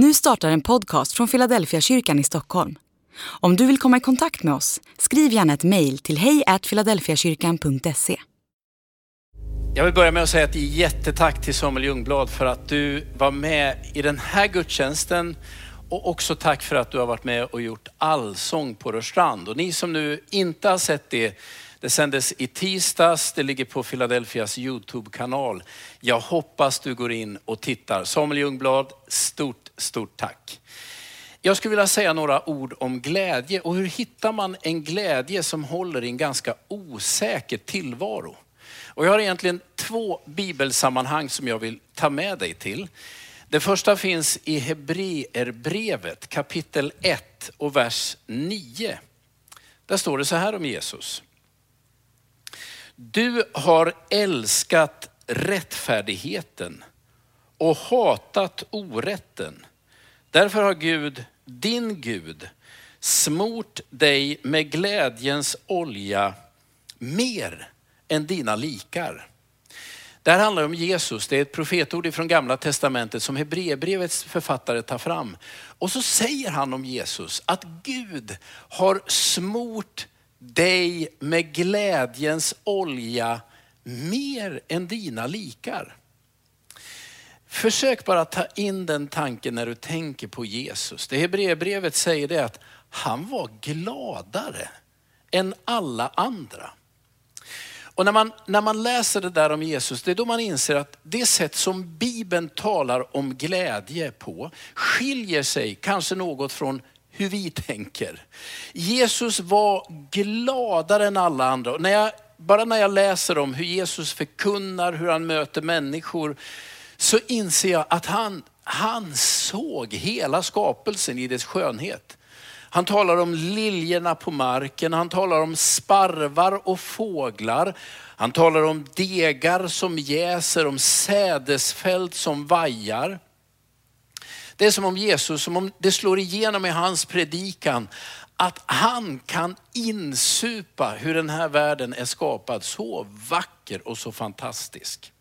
Nu startar en podcast från Filadelfiakyrkan i Stockholm. Om du vill komma i kontakt med oss, skriv gärna ett mejl till hej@filadelfiakyrkan.se. Jag vill börja med att säga ett jättetack till Samuel Ljungblad för att du var med i den här gudstjänsten. Och också tack för att du har varit med och gjort allsång på Rörstrand. Och ni som nu inte har sett det, det sändes i tisdags. Det ligger på Filadelfias YouTube-kanal. Jag hoppas du går in och tittar. Samuel Ljungblad, stort tack. Jag skulle vilja säga några ord om glädje. Och hur hittar man en glädje som håller i en ganska osäker tillvaro? Och jag har egentligen två bibelsammanhang som jag vill ta med dig till. Det första finns i Hebreerbrevet kapitel 1 och vers 9. Där står det så här om Jesus. Du har älskat rättfärdigheten och hatat orätten. Därför har Gud, din Gud, smort dig med glädjens olja mer än dina likar. Det här handlar om Jesus. Det är ett profetord från Gamla testamentet som Hebreerbrevets författare tar fram. Och så säger han om Jesus att Gud har smort dig med glädjens olja mer än dina likar. Försök bara ta in den tanken när du tänker på Jesus. Det Hebreerbrevet säger det att han var gladare än alla andra. Och när man läser det där om Jesus, det är då man inser att det sätt som Bibeln talar om glädje på skiljer sig kanske något från hur vi tänker. Jesus var gladare än alla andra. Och när jag läser om hur Jesus förkunnar, hur han möter människor, så inser jag att han såg hela skapelsen i dess skönhet. Han talar om liljorna på marken, han talar om sparvar och fåglar. Han talar om degar som jäser, om sädesfält som vajar. Det är som om Jesus, som om det slår igenom i hans predikan, att han kan insupa hur den här världen är skapad, så vacker och så fantastisk.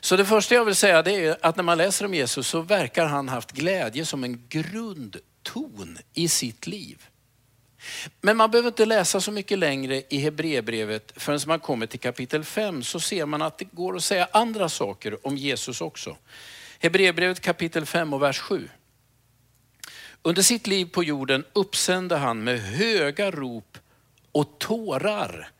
Så det första jag vill säga det är att när man läser om Jesus så verkar han haft glädje som en grundton i sitt liv. Men man behöver inte läsa så mycket längre i Hebreerbrevet förrän man kommer till kapitel 5, så ser man att det går att säga andra saker om Jesus också. Hebreerbrevet kapitel 5 och vers 7. Under sitt liv på jorden uppsände han med höga rop och tårar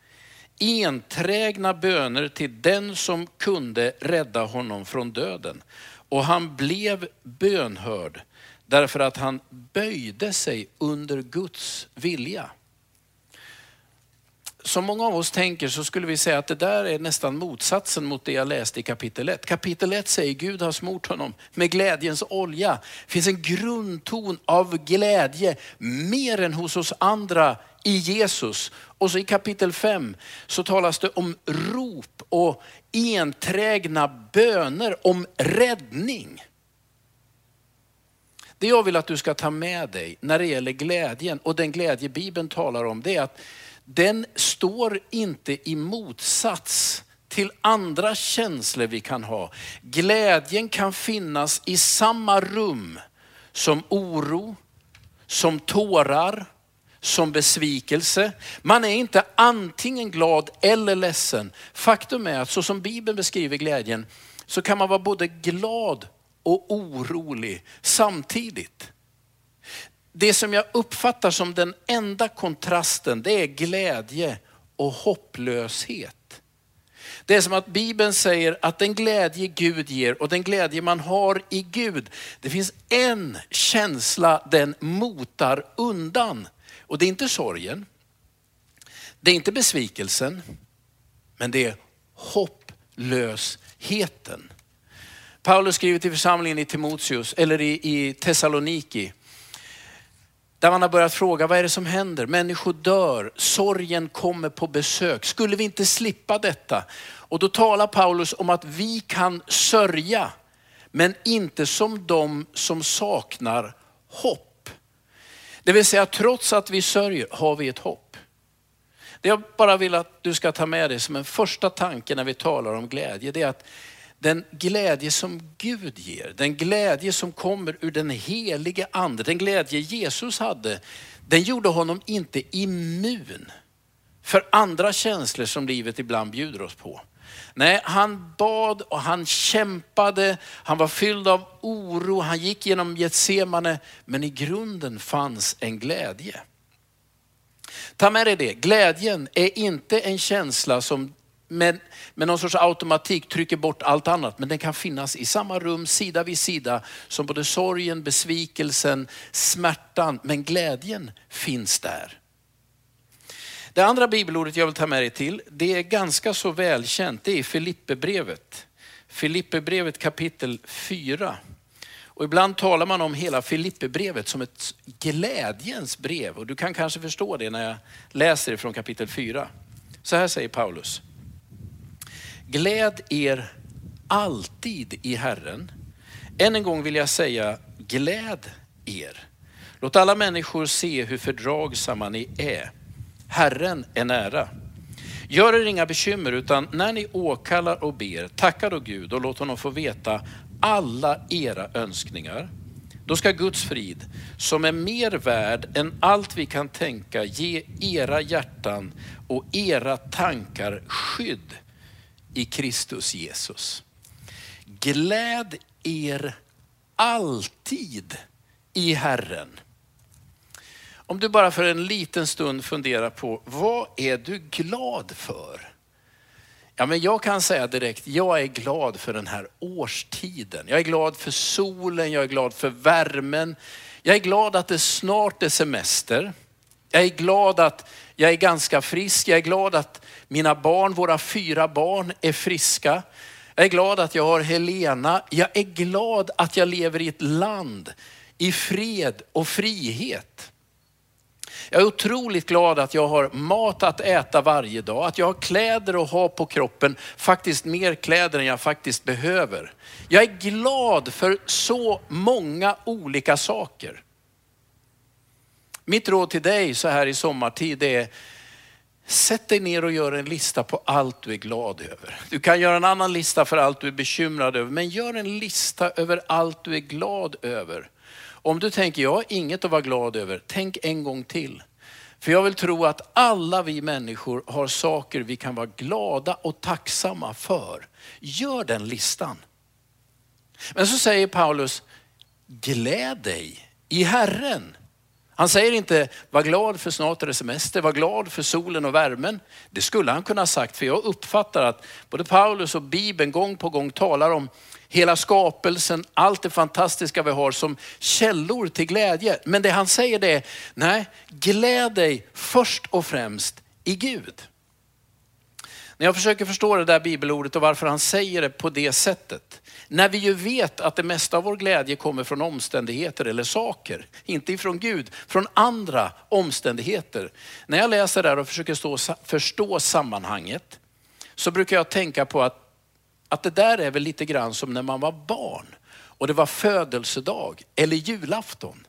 enträgna böner till den som kunde rädda honom från döden. Och han blev bönhörd därför att han böjde sig under Guds vilja. Som många av oss tänker så skulle vi säga att det där är nästan motsatsen mot det jag läste i kapitel 1. Kapitel 1 säger Gud har smort honom med glädjens olja. Det finns en grundton av glädje mer än hos oss andra i Jesus. Och så i kapitel 5 så talas det om rop och enträgna böner om räddning. Det jag vill att du ska ta med dig när det gäller glädjen och den glädje Bibeln talar om, det är att den står inte i motsats till andra känslor vi kan ha. Glädjen kan finnas i samma rum som oro, som tårar, som besvikelse. Man är inte antingen glad eller ledsen. Faktum är att så som Bibeln beskriver glädjen så kan man vara både glad och orolig samtidigt. Det som jag uppfattar som den enda kontrasten, det är glädje och hopplöshet. Det är som att Bibeln säger att den glädje Gud ger och den glädje man har i Gud, det finns en känsla den motar undan. Och det är inte sorgen, det är inte besvikelsen, men det är hopplösheten. Paulus skriver till församlingen i Timoteus eller i Thessaloniki. Där man har börjat fråga, vad är det som händer? Människor dör, sorgen kommer på besök. Skulle vi inte slippa detta? Och då talar Paulus om att vi kan sörja, men inte som de som saknar hopp. Det vill säga, trots att vi sörjer har vi ett hopp. Det jag bara vill att du ska ta med dig som en första tanke när vi talar om glädje, det är att Den glädje som Gud ger, den glädje som kommer ur den helige ande, den glädje Jesus hade, den gjorde honom inte immun för andra känslor som livet ibland bjuder oss på. Nej, han bad och han kämpade, han var fylld av oro, han gick genom Getsemane, men i grunden fanns en glädje. Ta med dig det, glädjen är inte en känsla som med någon sorts automatik trycker bort allt annat, men den kan finnas i samma rum, sida vid sida, som både sorgen, besvikelsen, smärtan, men glädjen finns där. Det andra bibelordet jag vill ta med dig till, det är ganska så välkänt, det är Filipperbrevet. Filipperbrevet kapitel 4. Och ibland talar man om hela Filipperbrevet som ett glädjens brev. Och du kan kanske förstå det när jag läser det från kapitel 4. Så här säger Paulus. Gläd er alltid i Herren. Än en gång vill jag säga, gläd er. Låt alla människor se hur fördragsamma ni är. Herren är nära. Gör er inga bekymmer, utan när ni åkallar och ber, tacka då Gud och låt honom få veta alla era önskningar. Då ska Guds frid, som är mer värd än allt vi kan tänka, ge era hjärtan och era tankar skydd i Kristus Jesus. Gläd er alltid i Herren. Om du bara för en liten stund funderar på, vad är du glad för? Ja, men jag kan säga direkt, jag är glad för den här årstiden. Jag är glad för solen, jag är glad för värmen. Jag är glad att det snart är semester. Jag är glad att jag är ganska frisk. Jag är glad att mina barn, våra 4 barn, är friska. Jag är glad att jag har Helena. Jag är glad att jag lever i ett land i fred och frihet. Jag är otroligt glad att jag har mat att äta varje dag. Att jag har kläder att ha på kroppen. Faktiskt mer kläder än jag faktiskt behöver. Jag är glad för så många olika saker. Mitt råd till dig så här i sommartid är, sätt dig ner och gör en lista på allt du är glad över. Du kan göra en annan lista för allt du är bekymrad över. Men gör en lista över allt du är glad över. Om du tänker, jag har inget att vara glad över, tänk en gång till. För jag vill tro att alla vi människor har saker vi kan vara glada och tacksamma för. Gör den listan. Men så säger Paulus, gläd dig i Herren. Han säger inte, var glad för snart är det semester, var glad för solen och värmen. Det skulle han kunna ha sagt, för jag uppfattar att både Paulus och Bibeln gång på gång talar om hela skapelsen, allt det fantastiska vi har som källor till glädje. Men det han säger det är, nej, gläd dig först och främst i Gud. När jag försöker förstå det där bibelordet och varför han säger det på det sättet. När vi ju vet att det mesta av vår glädje kommer från omständigheter eller saker. Inte ifrån Gud, från andra omständigheter. När jag läser där och försöker förstå sammanhanget så brukar jag tänka på att det där är väl lite grann som när man var barn och det var födelsedag eller julafton.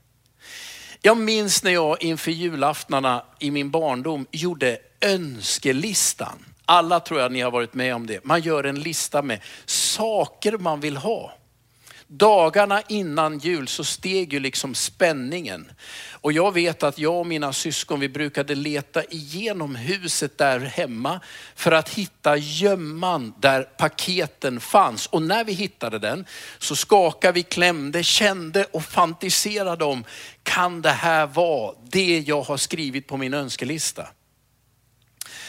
Jag minns när jag inför julaftnarna i min barndom gjorde önskelistan. Alla tror jag ni har varit med om det. Man gör en lista med saker man vill ha. Dagarna innan jul så steg ju liksom spänningen. Och jag vet att jag och mina syskon, vi brukade leta igenom huset där hemma för att hitta gömman där paketen fanns. Och när vi hittade den så skakade vi, klämde, kände och fantiserade om, kan det här vara det jag har skrivit på min önskelista?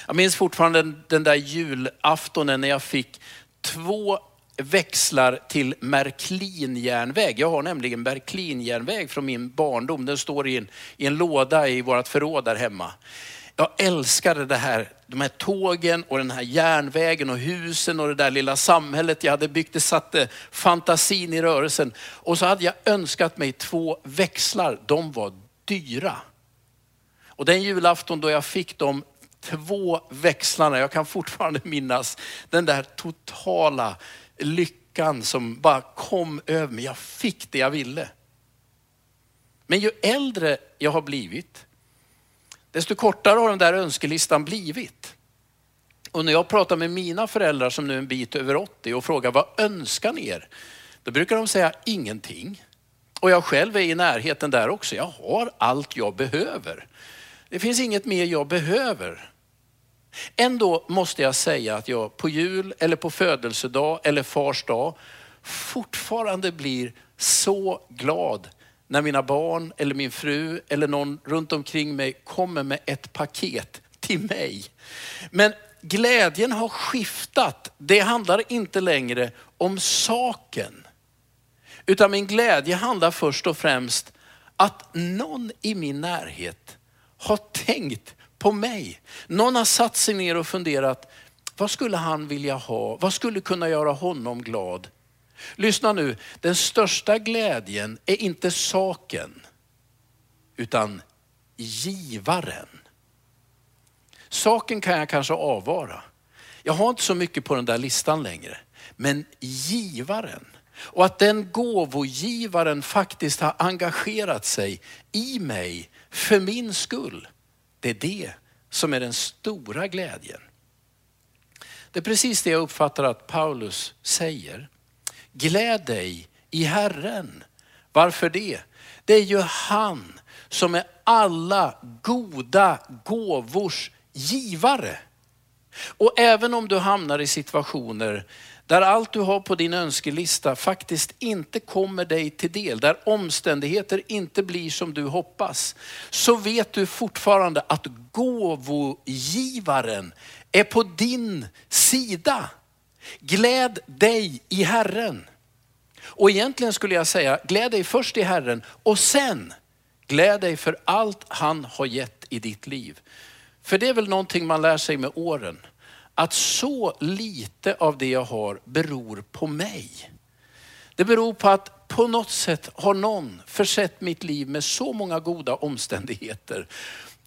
Jag minns fortfarande den där julaftonen när jag fick 2 växlar till Märklin-järnväg. Jag har nämligen Märklin-järnväg från min barndom. Den står i en låda i vårt förråd där hemma. Jag älskade det här, de här tågen och den här järnvägen och husen och det där lilla samhället jag hade byggt. Det satte fantasin i rörelsen. Och så hade jag önskat mig 2 växlar. De var dyra. Och den julafton då jag fick dem, 2 växlarna, jag kan fortfarande minnas den där totala lyckan som bara kom över mig. Jag fick det jag ville. Men ju äldre jag har blivit, desto kortare har den där önskelistan blivit. Och när jag pratar med mina föräldrar som nu är en bit över 80 och frågar vad önskar ni er? Då brukar de säga ingenting. Och jag själv är i närheten där också. Jag har allt jag behöver. Det finns inget mer jag behöver. Ändå måste jag säga att jag på jul eller på födelsedag eller fars dag fortfarande blir så glad när mina barn eller min fru eller någon runt omkring mig kommer med ett paket till mig. Men glädjen har skiftat. Det handlar inte längre om saken. Utan min glädje handlar först och främst att någon i min närhet har tänkt på mig. Någon har satt sig ner och funderat, vad skulle han vilja ha? Vad skulle kunna göra honom glad? Lyssna nu, den största glädjen är inte saken, utan givaren. Saken kan jag kanske avvara. Jag har inte så mycket på den där listan längre. Men givaren. Och att den gåvogivaren faktiskt har engagerat sig i mig för min skull. Det är det som är den stora glädjen. Det är precis det jag uppfattar att Paulus säger. Gläd dig i Herren. Varför det? Det är ju han som är alla goda gåvors givare. Och även om du hamnar i situationer där allt du har på din önskelista faktiskt inte kommer dig till del, där omständigheter inte blir som du hoppas, så vet du fortfarande att gåvogivaren är på din sida. Gläd dig i Herren. Och egentligen skulle jag säga, gläd dig först i Herren och sen gläd dig för allt han har gett i ditt liv. För det är väl någonting man lär sig med åren. Att så lite av det jag har beror på mig. Det beror på att på något sätt har någon försett mitt liv med så många goda omständigheter.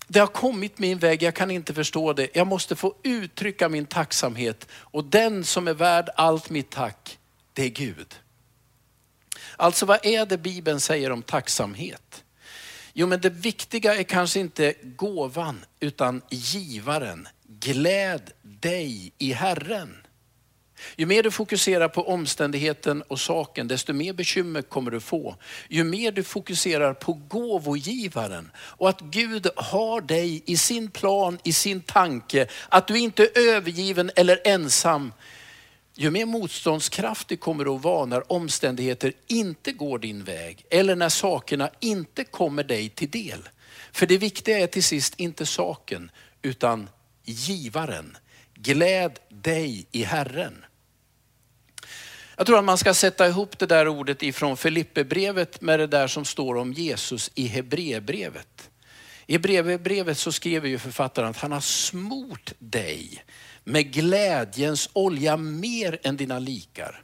Det har kommit min väg, jag kan inte förstå det. Jag måste få uttrycka min tacksamhet. Och den som är värd allt mitt tack, det är Gud. Alltså vad är det Bibeln säger om tacksamhet? Jo, men det viktiga är kanske inte gåvan utan givaren. Gläd dig i Herren. Ju mer du fokuserar på omständigheten och saken, desto mer bekymmer kommer du få. Ju mer du fokuserar på gåvogivaren och att Gud har dig i sin plan, i sin tanke, att du inte är övergiven eller ensam. Ju mer motståndskraftig kommer du att vara när omständigheter inte går din väg eller när sakerna inte kommer dig till del. För det viktiga är till sist inte saken utan givaren. Gläd dig i Herren. Jag tror att man ska sätta ihop det där ordet ifrån Filipperbrevet med det där som står om Jesus i Hebreerbrevet. I Hebreerbrevet så skriver ju författaren att han har smort dig med glädjens olja mer än dina likar.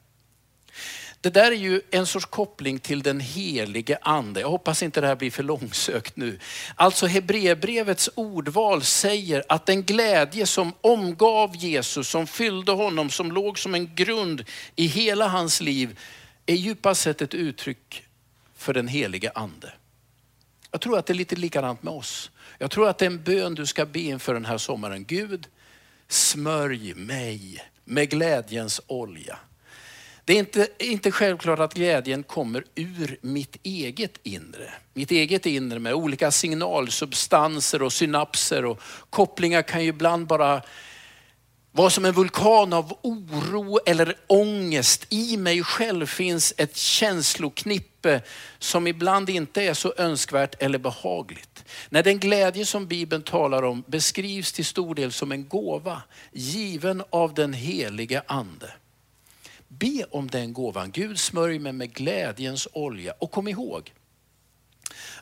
Det där är ju en sorts koppling till den helige ande. Jag hoppas inte det här blir för långsökt nu. Alltså Hebreerbrevets ordval säger att den glädje som omgav Jesus, som fyllde honom, som låg som en grund i hela hans liv, är djupast sett ett uttryck för den helige ande. Jag tror att det är lite likadant med oss. Jag tror att det är en bön du ska be inför den här sommaren. Gud, smörj mig med glädjens olja. Det är inte självklart att glädjen kommer ur mitt eget inre. Mitt eget inre med olika signalsubstanser och synapser och kopplingar kan ju ibland bara vara som en vulkan av oro eller ångest. I mig själv finns ett känsloknippe som ibland inte är så önskvärt eller behagligt. När den glädje som Bibeln talar om beskrivs till stor del som en gåva given av den helige ande. Be om den gåvan. Gud, smörj mig med glädjens olja. Och kom ihåg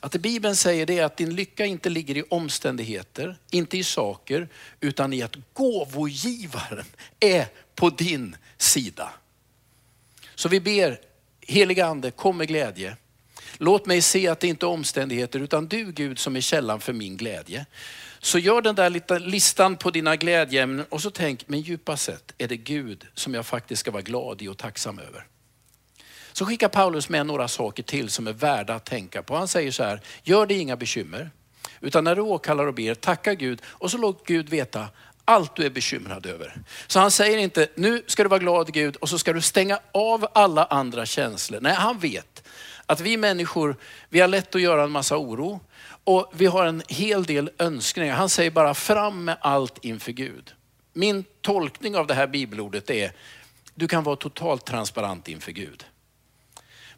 att det Bibeln säger det är att din lycka inte ligger i omständigheter, inte i saker, utan i att gåvogivaren är på din sida. Så vi ber, heliga ande, kom med glädje. Låt mig se att det inte är omständigheter utan du Gud som är källan för min glädje. Så gör den där lilla listan på dina glädjeämnen och så tänk, men djupast sett är det Gud som jag faktiskt ska vara glad i och tacksam över. Så skickar Paulus med några saker till som är värda att tänka på. Han säger så här, gör dig inga bekymmer utan när du åkallar och ber, tacka Gud och så låt Gud veta allt du är bekymrad över. Så han säger inte, nu ska du vara glad Gud och så ska du stänga av alla andra känslor. Nej, han vet att vi människor, vi har lätt att göra en massa oro. Och vi har en hel del önskningar. Han säger bara fram med allt inför Gud. Min tolkning av det här bibelordet är, du kan vara totalt transparent inför Gud.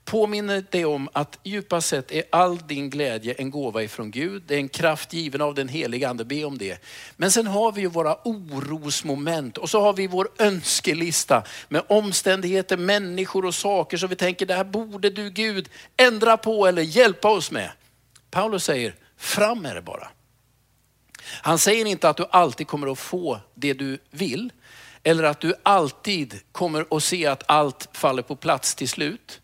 Påminner dig om att djupast sett är all din glädje en gåva ifrån Gud. Det är en kraft given av den heliga ande, be om det. Men sen har vi ju våra orosmoment och så har vi vår önskelista med omständigheter, människor och saker som vi tänker, det här borde du Gud ändra på eller hjälpa oss med. Paulus säger, fram med det bara. Han säger inte att du alltid kommer att få det du vill eller att du alltid kommer att se att allt faller på plats till slut.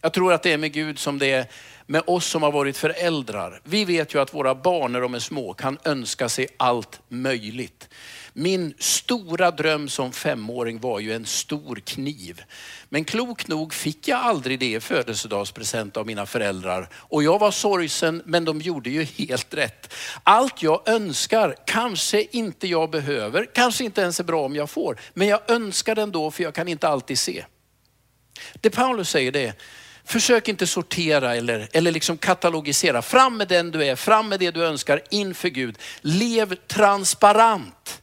Jag tror att det är med Gud som det är med oss som har varit föräldrar. Vi vet ju att våra barn när de är små kan önska sig allt möjligt. Min stora dröm som 5-åring var ju en stor kniv. Men klok nog fick jag aldrig det i födelsedagspresent av mina föräldrar. Och jag var sorgsen, men de gjorde ju helt rätt. Allt jag önskar, kanske inte jag behöver, kanske inte ens är bra om jag får. Men jag önskar den då, för jag kan inte alltid se. Det Paulus säger det är, försök inte sortera eller liksom katalogisera. Fram med den du är, fram med det du önskar inför Gud. Lev transparent.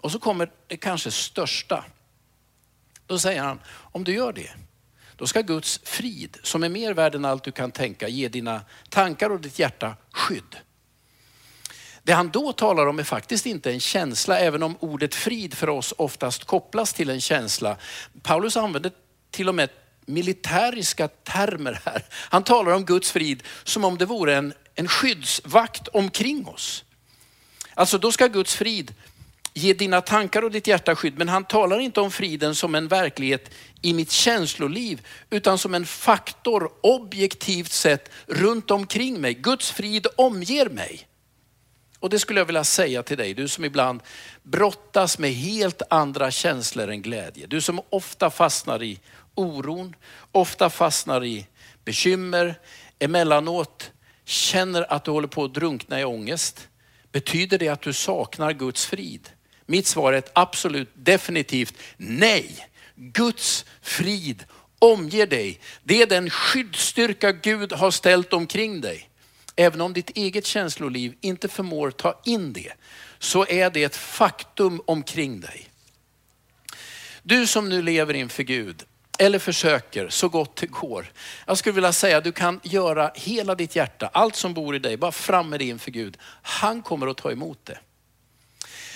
Och så kommer det kanske största. Då säger han, om du gör det, då ska Guds frid, som är mer värd än allt du kan tänka, ge dina tankar och ditt hjärta skydd. Det han då talar om är faktiskt inte en känsla, även om ordet frid för oss oftast kopplas till en känsla. Paulus använder till och med militäriska termer här. Han talar om Guds frid som om det vore en skyddsvakt omkring oss. Alltså då ska Guds frid ge dina tankar och ditt hjärta skydd. Men han talar inte om friden som en verklighet i mitt känsloliv, utan som en faktor objektivt sett runt omkring mig. Guds frid omger mig. Och det skulle jag vilja säga till dig, du som ibland brottas med helt andra känslor än glädje. Du som ofta fastnar i oron, ofta fastnar i bekymmer, emellanåt känner att du håller på att drunkna i ångest. Betyder det att du saknar Guds frid? Mitt svar är ett absolut definitivt nej. Guds frid omger dig. Det är den skyddsstyrka Gud har ställt omkring dig. Även om ditt eget känsloliv inte förmår ta in det, så är det ett faktum omkring dig. Du som nu lever inför Gud, eller försöker så gott det går. Jag skulle vilja säga att du kan göra hela ditt hjärta, allt som bor i dig, bara fram med det inför Gud. Han kommer att ta emot det.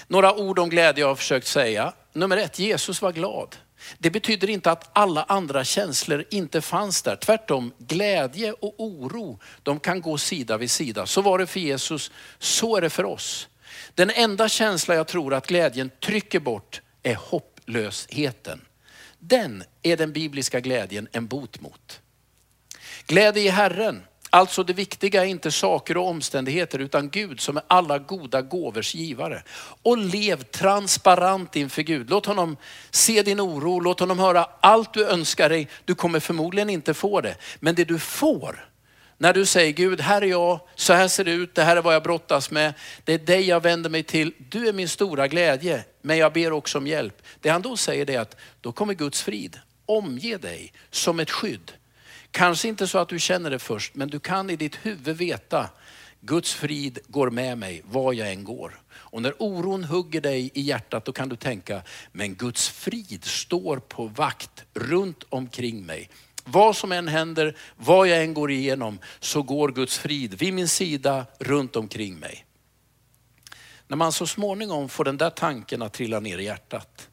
Några ord om glädje jag har försökt säga. Nummer 1, Jesus var glad. Det betyder inte att alla andra känslor inte fanns där. Tvärtom, glädje och oro, de kan gå sida vid sida. Så var det för Jesus, så är det för oss. Den enda känsla jag tror att glädjen trycker bort är hopplösheten. Den är den bibliska glädjen en bot mot. Glädje i Herren, alltså det viktiga är inte saker och omständigheter utan Gud som är alla goda gåvors givare. Och lev transparent inför Gud. Låt honom se din oro, låt honom höra allt du önskar dig. Du kommer förmodligen inte få det. Men det du får när du säger Gud, här är jag, så här ser det ut, det här är vad jag brottas med. Det är dig jag vänder mig till, du är min stora glädje. Men jag ber också om hjälp. Det han då säger är att då kommer Guds frid omge dig som ett skydd. Kanske inte så att du känner det först, men du kan i ditt huvud veta. Guds frid går med mig var jag än går. Och när oron hugger dig i hjärtat då kan du tänka, men Guds frid står på vakt runt omkring mig. Vad som än händer, vad jag än går igenom, så går Guds frid vid min sida runt omkring mig. När man så småningom får den där tanken att trilla ner i hjärtat,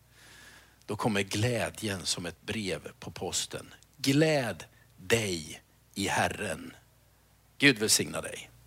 då kommer glädjen som ett brev på posten. Gläd dig i Herren. Gud välsigna dig.